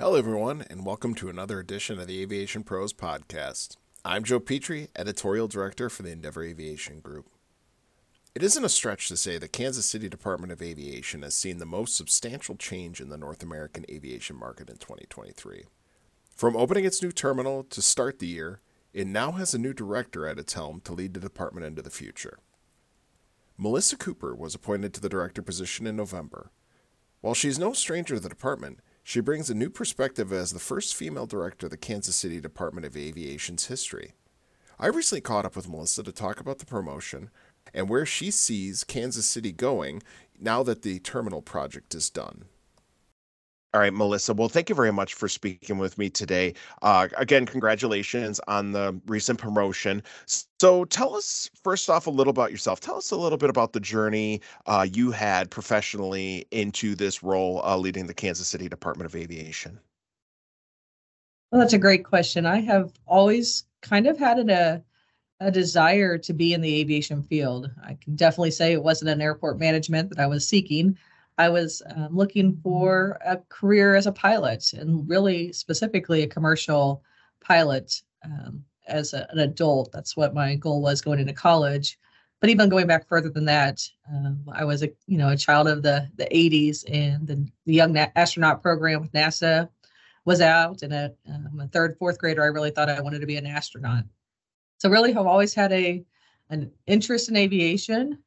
Hello, everyone, and welcome to another edition of the Aviation Pros Podcast. I'm Joe Petrie, Editorial Director for the Endeavor Aviation Group. It isn't a stretch to say the Kansas City Department of Aviation has seen the most substantial change in the North American aviation market in 2023. From opening its new terminal to start the year, it now has a new director at its helm to lead the department into the future. Melissa Cooper was appointed to the director position in November. While she's no stranger to the department, she brings a new perspective as the first female director of the Kansas City Department of Aviation's history. I recently caught up with Melissa to talk about the promotion and where she sees Kansas City going now that the terminal project is done. All right, Melissa. Well, thank you very much for speaking with me today. Again, congratulations on the recent promotion. So tell us, first off, a little about yourself. Tell us a little bit about the journey you had professionally into this role leading the Kansas City Department of Aviation. Well, that's a great question. I have always kind of had a desire to be in the aviation field. I can definitely say it wasn't an airport management that I was seeking. I was looking for a career as a pilot, and really specifically a commercial pilot as an adult. That's what my goal was going into college. But even going back further than that, I was a child of the 80s, and the young astronaut program with NASA was out. And a third, fourth grader, I really thought I wanted to be an astronaut. So really, I've always had an interest in aviation.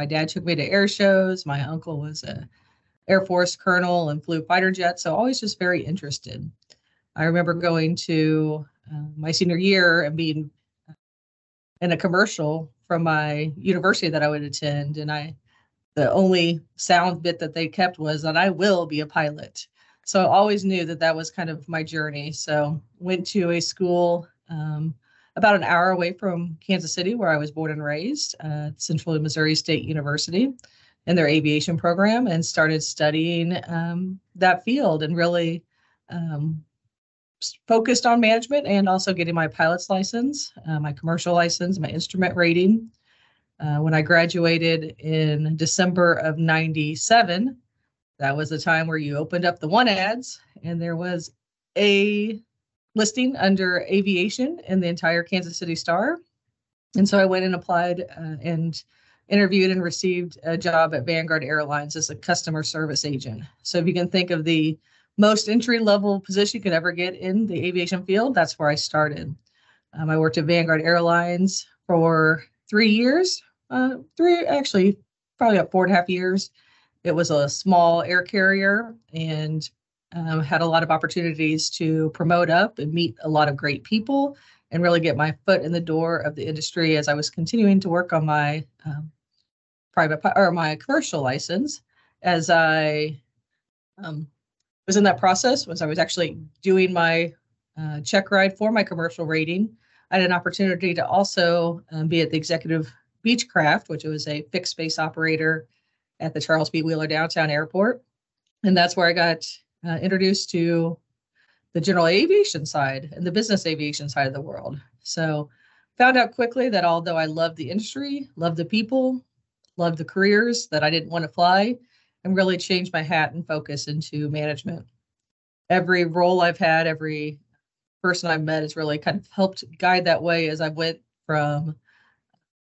My dad took me to air shows. My uncle was an Air Force colonel and flew fighter jets, so always just very interested. I remember going to my senior year and being in a commercial from my university that I would attend, and the only sound bit that they kept was that I will be a pilot. So I always knew that was kind of my journey. So went to a school about an hour away from Kansas City, where I was born and raised, at Central Missouri State University, in their aviation program, and started studying that field, and really focused on management and also getting my pilot's license, my commercial license, my instrument rating. When I graduated in December of 97, that was the time where you opened up the one ads, and there was a listing under aviation in the entire Kansas City Star. And so I went and applied and interviewed and received a job at Vanguard Airlines as a customer service agent. So if you can think of the most entry-level position you could ever get in the aviation field, that's where I started. I worked at Vanguard Airlines for 3 years, probably about 4.5 years. It was a small air carrier, and had a lot of opportunities to promote up and meet a lot of great people and really get my foot in the door of the industry as I was continuing to work on my my commercial license. As I was in that process, once I was actually doing my check ride for my commercial rating, I had an opportunity to also be at the Executive Beechcraft, which was a fixed space operator at the Charles B. Wheeler downtown airport. And that's where I got introduced to the general aviation side and the business aviation side of the world. So found out quickly that although I loved the industry, loved the people, loved the careers, that I didn't want to fly, and really changed my hat and focus into management. Every role I've had, every person I've met has really kind of helped guide that way as I went from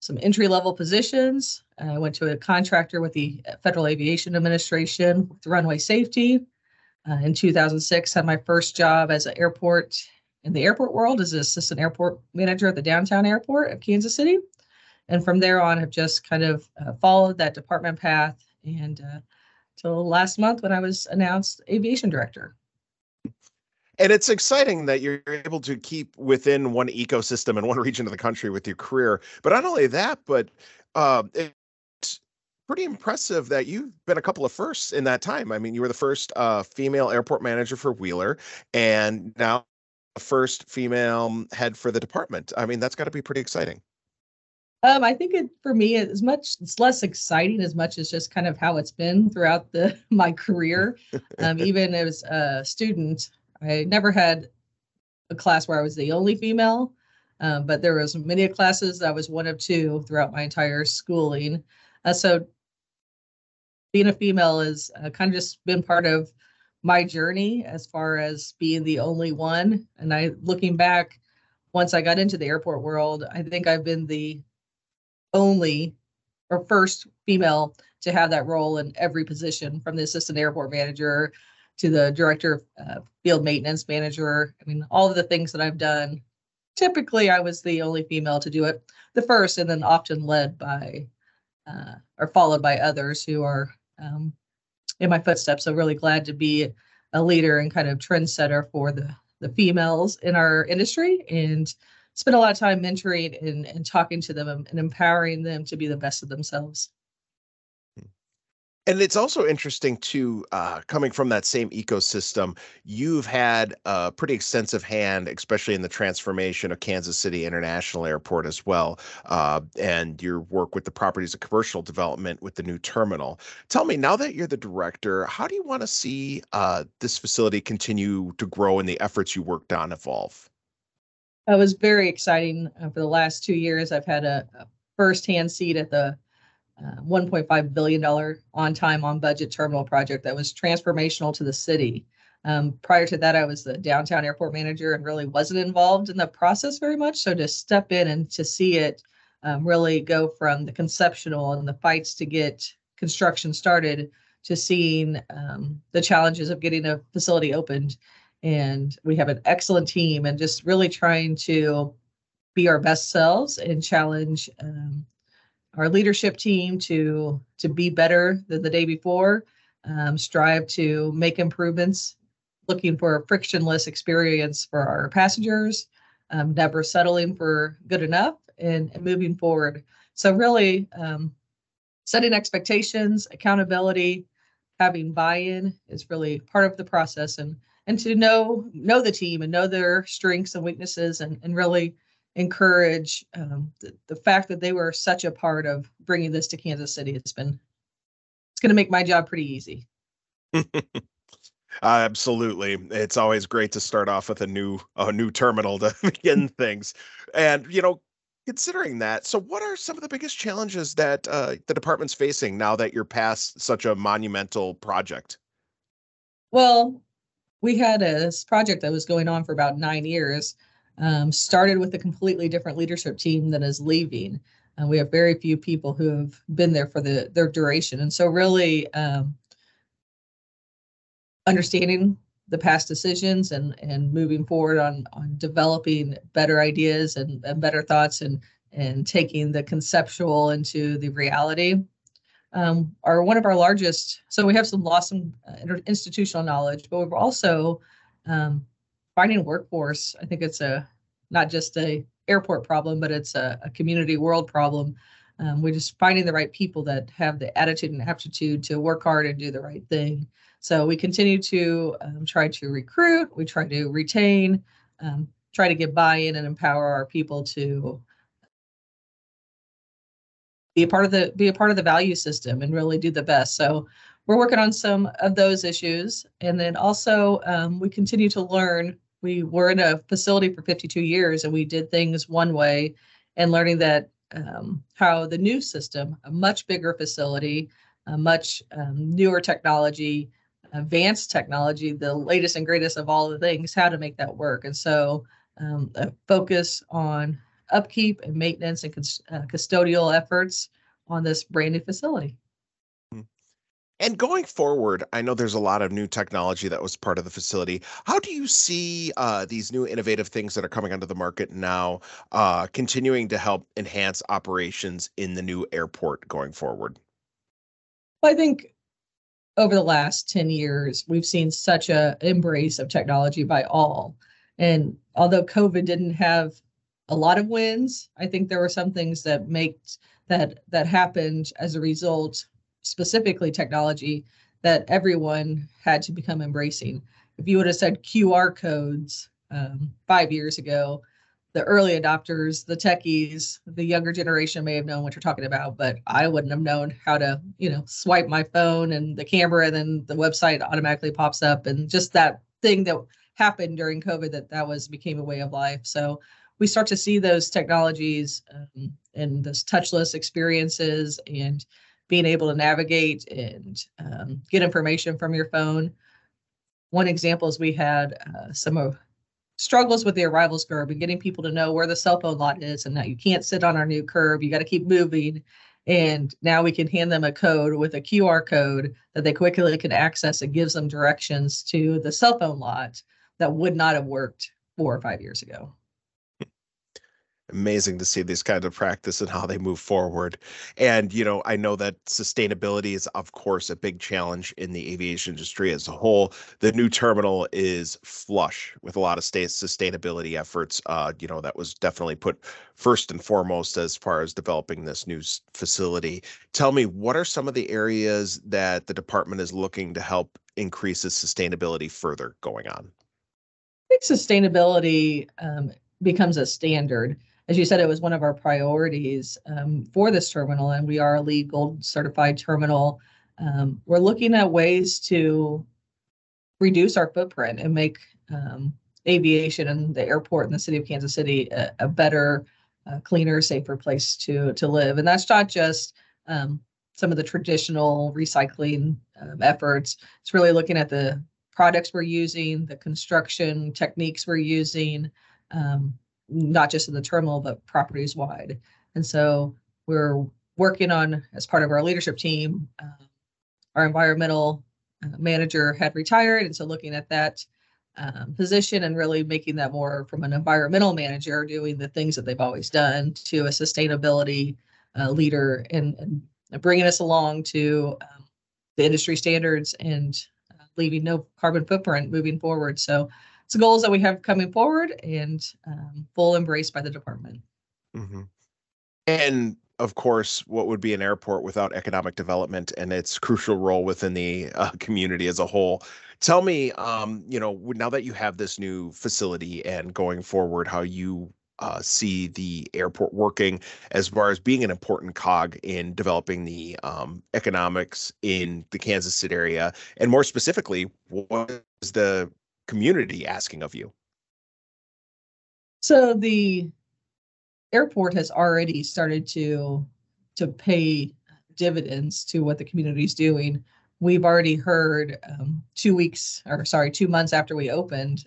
some entry-level positions. I went to a contractor with the Federal Aviation Administration with runway safety. In 2006, had my first job as an airport in the airport world as an assistant airport manager at the downtown airport of Kansas City. And from there on, I've just kind of followed that department path, and till last month when I was announced aviation director. And it's exciting that you're able to keep within one ecosystem and one region of the country with your career. But not only that, but pretty impressive that you've been a couple of firsts in that time. I mean, you were the first female airport manager for Wheeler, and now the first female head for the department. I mean, that's got to be pretty exciting. I think it, for me, it's less exciting as much as just kind of how it's been throughout my career. Even as a student, I never had a class where I was the only female, but there was many classes that I was one of two throughout my entire schooling. So being a female is kind of just been part of my journey as far as being the only one. And looking back, once I got into the airport world, I think I've been the only or first female to have that role in every position, from the assistant airport manager to the director of field maintenance manager. I mean, all of the things that I've done, typically I was the only female to do it, the first, and then often led by or followed by others who are in my footsteps. So really glad to be a leader and kind of trendsetter for the females in our industry, and spend a lot of time mentoring and talking to them and empowering them to be the best of themselves. And it's also interesting too, coming from that same ecosystem, you've had a pretty extensive hand, especially in the transformation of Kansas City International Airport as well, and your work with the properties of commercial development with the new terminal. Tell me, now that you're the director, how do you want to see this facility continue to grow and the efforts you worked on evolve? It was very exciting. For the last 2 years, I've had a first-hand seat at the $1.5 billion on-time, on-budget terminal project that was transformational to the city. Prior to that, I was the downtown airport manager and really wasn't involved in the process very much. So to step in and to see it really go from the conceptual and the fights to get construction started to seeing the challenges of getting a facility opened. And we have an excellent team, and just really trying to be our best selves and challenge our leadership team to be better than the day before, strive to make improvements, looking for a frictionless experience for our passengers, never settling for good enough, and moving forward. So really setting expectations, accountability, having buy-in is really part of the process, and to know the team and know their strengths and weaknesses, and really encourage the fact that they were such a part of bringing this to Kansas City. It's going to make my job pretty easy. Absolutely. It's always great to start off with a new terminal to begin things. And, you know, considering that, so what are some of the biggest challenges that the department's facing now that you're past such a monumental project? Well, we had a project that was going on for about 9 years, started with a completely different leadership team that is leaving. And we have very few people who have been there for their duration. And so really understanding the past decisions and moving forward on developing better ideas and better thoughts and taking the conceptual into the reality. Are one of our largest, so we have lost some institutional knowledge, but we're also finding a workforce. I think it's not just a airport problem, but it's a community world problem. We're just finding the right people that have the attitude and aptitude to work hard and do the right thing. So we continue to try to recruit, we try to retain, try to get buy-in and empower our people to be a part of the value system and really do the best. So we're working on some of those issues. And then also we continue to learn. We were in a facility for 52 years and we did things one way, and learning that how the new system, a much bigger facility, a much newer technology, advanced technology, the latest and greatest of all the things, how to make that work. And so a focus on upkeep and maintenance and custodial efforts on this brand new facility. And going forward, I know there's a lot of new technology that was part of the facility. How do you see these new innovative things that are coming onto the market now continuing to help enhance operations in the new airport going forward? Well, I think over the last 10 years, we've seen such an embrace of technology by all. And although COVID didn't have a lot of wins, I think there were some things that happened as a result specifically technology, that everyone had to become embracing. If you would have said QR codes 5 years ago, the early adopters, the techies, the younger generation may have known what you're talking about, but I wouldn't have known how to, you know, swipe my phone and the camera and then the website automatically pops up. And just that thing that happened during COVID, that was became a way of life. So we start to see those technologies and those touchless experiences and being able to navigate and get information from your phone. One example is we had some of struggles with the arrivals curb and getting people to know where the cell phone lot is and that you can't sit on our new curb. You got to keep moving. And now we can hand them a code with a QR code that they quickly can access. It gives them directions to the cell phone lot that would not have worked 4 or 5 years ago. Amazing to see these kinds of practice and how they move forward. And, you know, I know that sustainability is, of course, a big challenge in the aviation industry as a whole. The new terminal is flush with a lot of state sustainability efforts. You know, that was definitely put first and foremost as far as developing this new facility. Tell me, what are some of the areas that the department is looking to help increase its sustainability further going on? I think sustainability becomes a standard. As you said, it was one of our priorities for this terminal, and we are a LEED Gold certified terminal. We're looking at ways to reduce our footprint and make aviation and the airport and the city of Kansas City a better, cleaner, safer place to live. And that's not just some of the traditional recycling efforts. It's really looking at the products we're using, the construction techniques we're using, not just in the terminal, but properties wide. And so we're working on, as part of our leadership team, our environmental manager had retired. And so looking at that position and really making that more from an environmental manager, doing the things that they've always done, to a sustainability leader, and bringing us along to the industry standards and leaving no carbon footprint moving forward. So it's goals that we have coming forward and full embrace by the department. Mm-hmm. And of course, what would be an airport without economic development and its crucial role within the community as a whole? Tell me, you know, now that you have this new facility and going forward, how you see the airport working as far as being an important cog in developing the economics in the Kansas City area, and more specifically, what is the community asking of you? So the airport has already started to pay dividends to what the community is doing. We've already heard 2 months after we opened,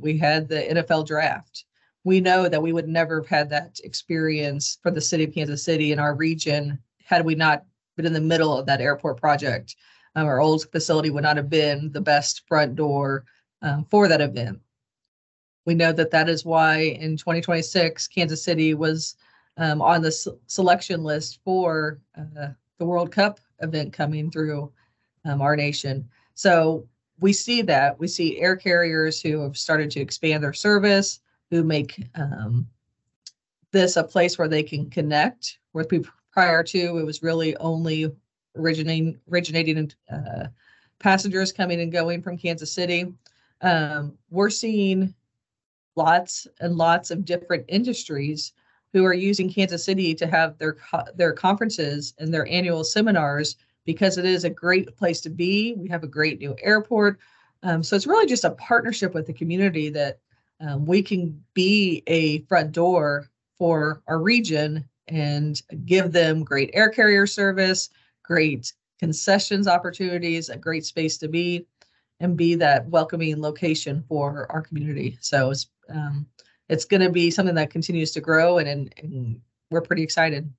we had the NFL draft. We know that we would never have had that experience for the city of Kansas City and our region had we not been in the middle of that airport project. Our old facility would not have been the best front door for that event. We know that is why in 2026, Kansas City was on the selection list for the World Cup event coming through our nation. So we see that. We see air carriers who have started to expand their service, who make this a place where they can connect with people. Prior to, it was really only originating passengers coming and going from Kansas City. We're seeing lots and lots of different industries who are using Kansas City to have their conferences and their annual seminars because it is a great place to be. We have a great new airport. So it's really just a partnership with the community that we can be a front door for our region and give them great air carrier service, great concessions opportunities, a great space to be, and be that welcoming location for our community. So it's going to be something that continues to grow, and we're pretty excited.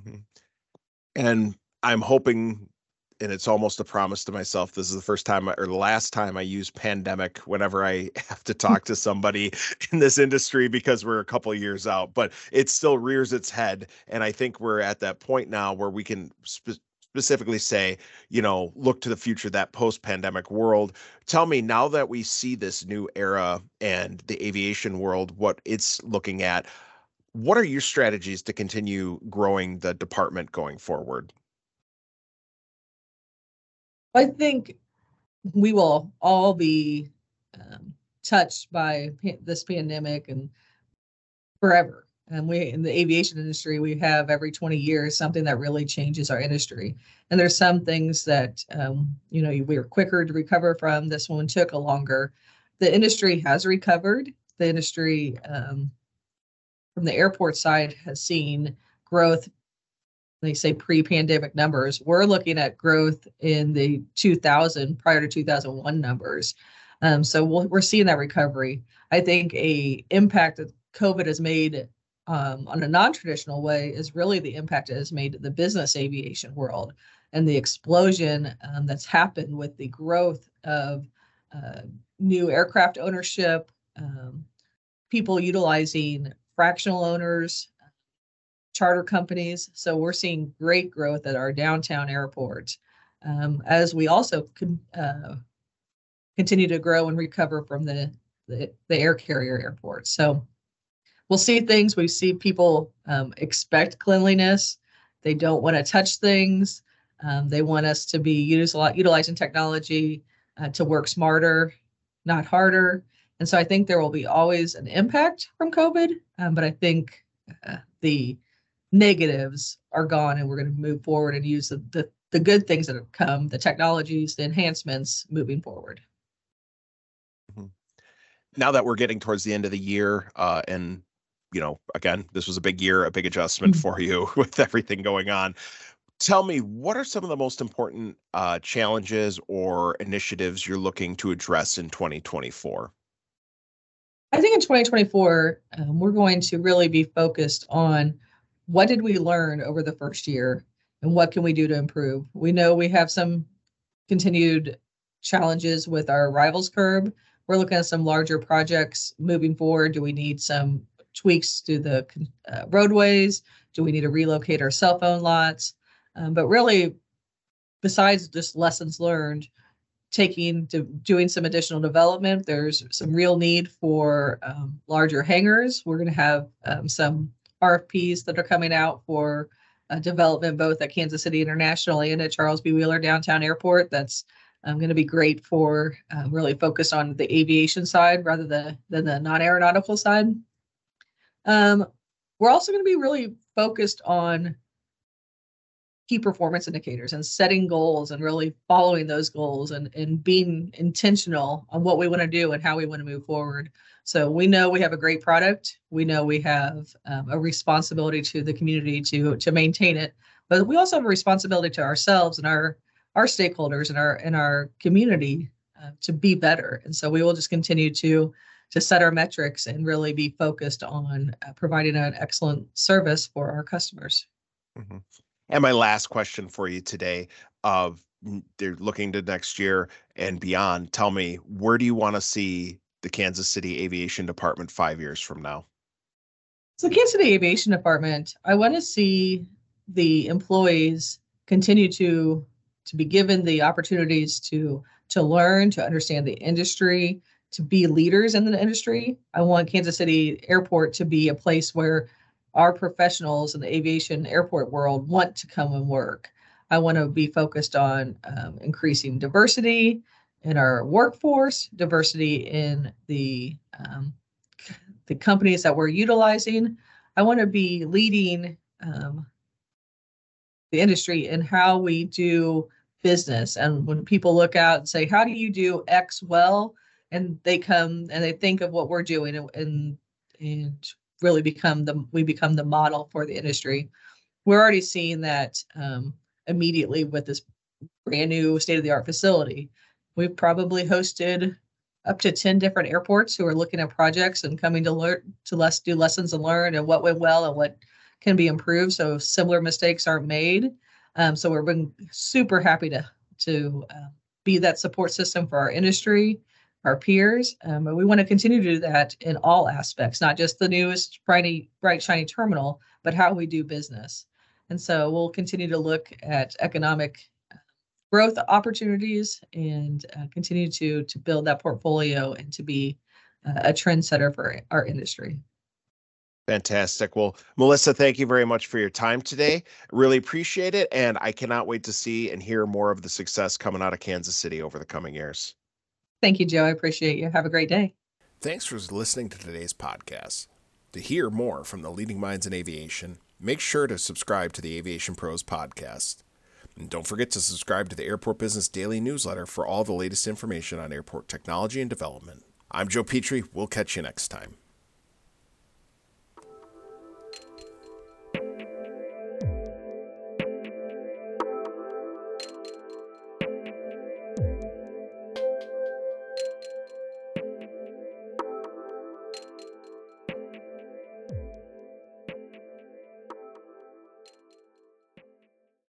Mm-hmm. And I'm hoping, and it's almost a promise to myself, this is the first time or the last time I use pandemic whenever I have to talk to somebody in this industry, because we're a couple of years out, but it still rears its head. And I think we're at that point now where we can specifically say, you know, look to the future, that post-pandemic world. Tell me, now that we see this new era and the aviation world, what it's looking at, what are your strategies to continue growing the department going forward? I think we will all be touched by this pandemic and forever. And we, in the aviation industry, we have every 20 years something that really changes our industry. And there's some things that, you know, we were quicker to recover from. This one took a longer. The industry has recovered. The industry from the airport side has seen growth. They say pre-pandemic numbers. We're looking at growth in the 2000, prior to 2001 numbers. So we're seeing that recovery. I think a impact that COVID has made on a non-traditional way is really the impact it has made to the business aviation world and the explosion that's happened with the growth of new aircraft ownership, people utilizing fractional owners, charter companies. So we're seeing great growth at our downtown airport as we also continue to grow and recover from the air carrier airports. So we'll see things. We see people expect cleanliness. They don't want to touch things. They want us to be utilizing technology to work smarter, not harder. And so I think there will be always an impact from COVID, but I think the negatives are gone and we're going to move forward and use the good things that have come, the technologies, the enhancements moving forward. Mm-hmm. Now that we're getting towards the end of the year and you know, again, this was a big year, a big adjustment for you with everything going on. Tell me, what are some of the most important challenges or initiatives you're looking to address in 2024? I think in 2024, we're going to really be focused on what did we learn over the first year and what can we do to improve? We know we have some continued challenges with our arrivals curve. We're looking at some larger projects moving forward. Do we need some tweaks to the roadways? Do we need to relocate our cell phone lots? But really, besides just lessons learned, doing some additional development, there's some real need for larger hangars. We're going to have some RFPs that are coming out for development both at Kansas City International and at Charles B. Wheeler Downtown Airport. That's going to be great for really focused on the aviation side rather than the non-aeronautical side. We're also going to be really focused on key performance indicators and setting goals and really following those goals and being intentional on what we want to do and how we want to move forward. So we know we have a great product. We know we have a responsibility to the community to maintain it, but we also have a responsibility to ourselves and our stakeholders and our community to be better. And so we will just continue to set our metrics and really be focused on providing an excellent service for our customers. Mm-hmm. And my last question for you today, of they're looking to next year and beyond, tell me, where do you want to see the Kansas City Aviation Department 5 years from now? So the Kansas City Aviation Department, I want to see the employees continue to be given the opportunities to learn, to understand the industry, to be leaders in the industry. I want Kansas City Airport to be a place where our professionals in the aviation airport world want to come and work. I want to be focused on increasing diversity in our workforce, diversity in the companies that we're utilizing. I want to be leading the industry in how we do business. And when people look out and say, how do you do X well? And they come and they think of what we're doing and really become the model for the industry. We're already seeing that immediately with this brand new state-of-the-art facility. We've probably hosted up to 10 different airports who are looking at projects and coming to learn do lessons and learn and what went well and what can be improved so similar mistakes aren't made. So we've been super happy to be that support system for our industry, our peers, and we want to continue to do that in all aspects, not just the newest, bright, shiny terminal, but how we do business. And so we'll continue to look at economic growth opportunities and continue to build that portfolio and to be a trendsetter for our industry. Fantastic. Well, Melissa, thank you very much for your time today. Really appreciate it. And I cannot wait to see and hear more of the success coming out of Kansas City over the coming years. Thank you, Joe. I appreciate you. Have a great day. Thanks for listening to today's podcast. To hear more from the leading minds in aviation, make sure to subscribe to the Aviation Pros podcast. And don't forget to subscribe to the Airport Business Daily newsletter for all the latest information on airport technology and development. I'm Joe Petrie. We'll catch you next time.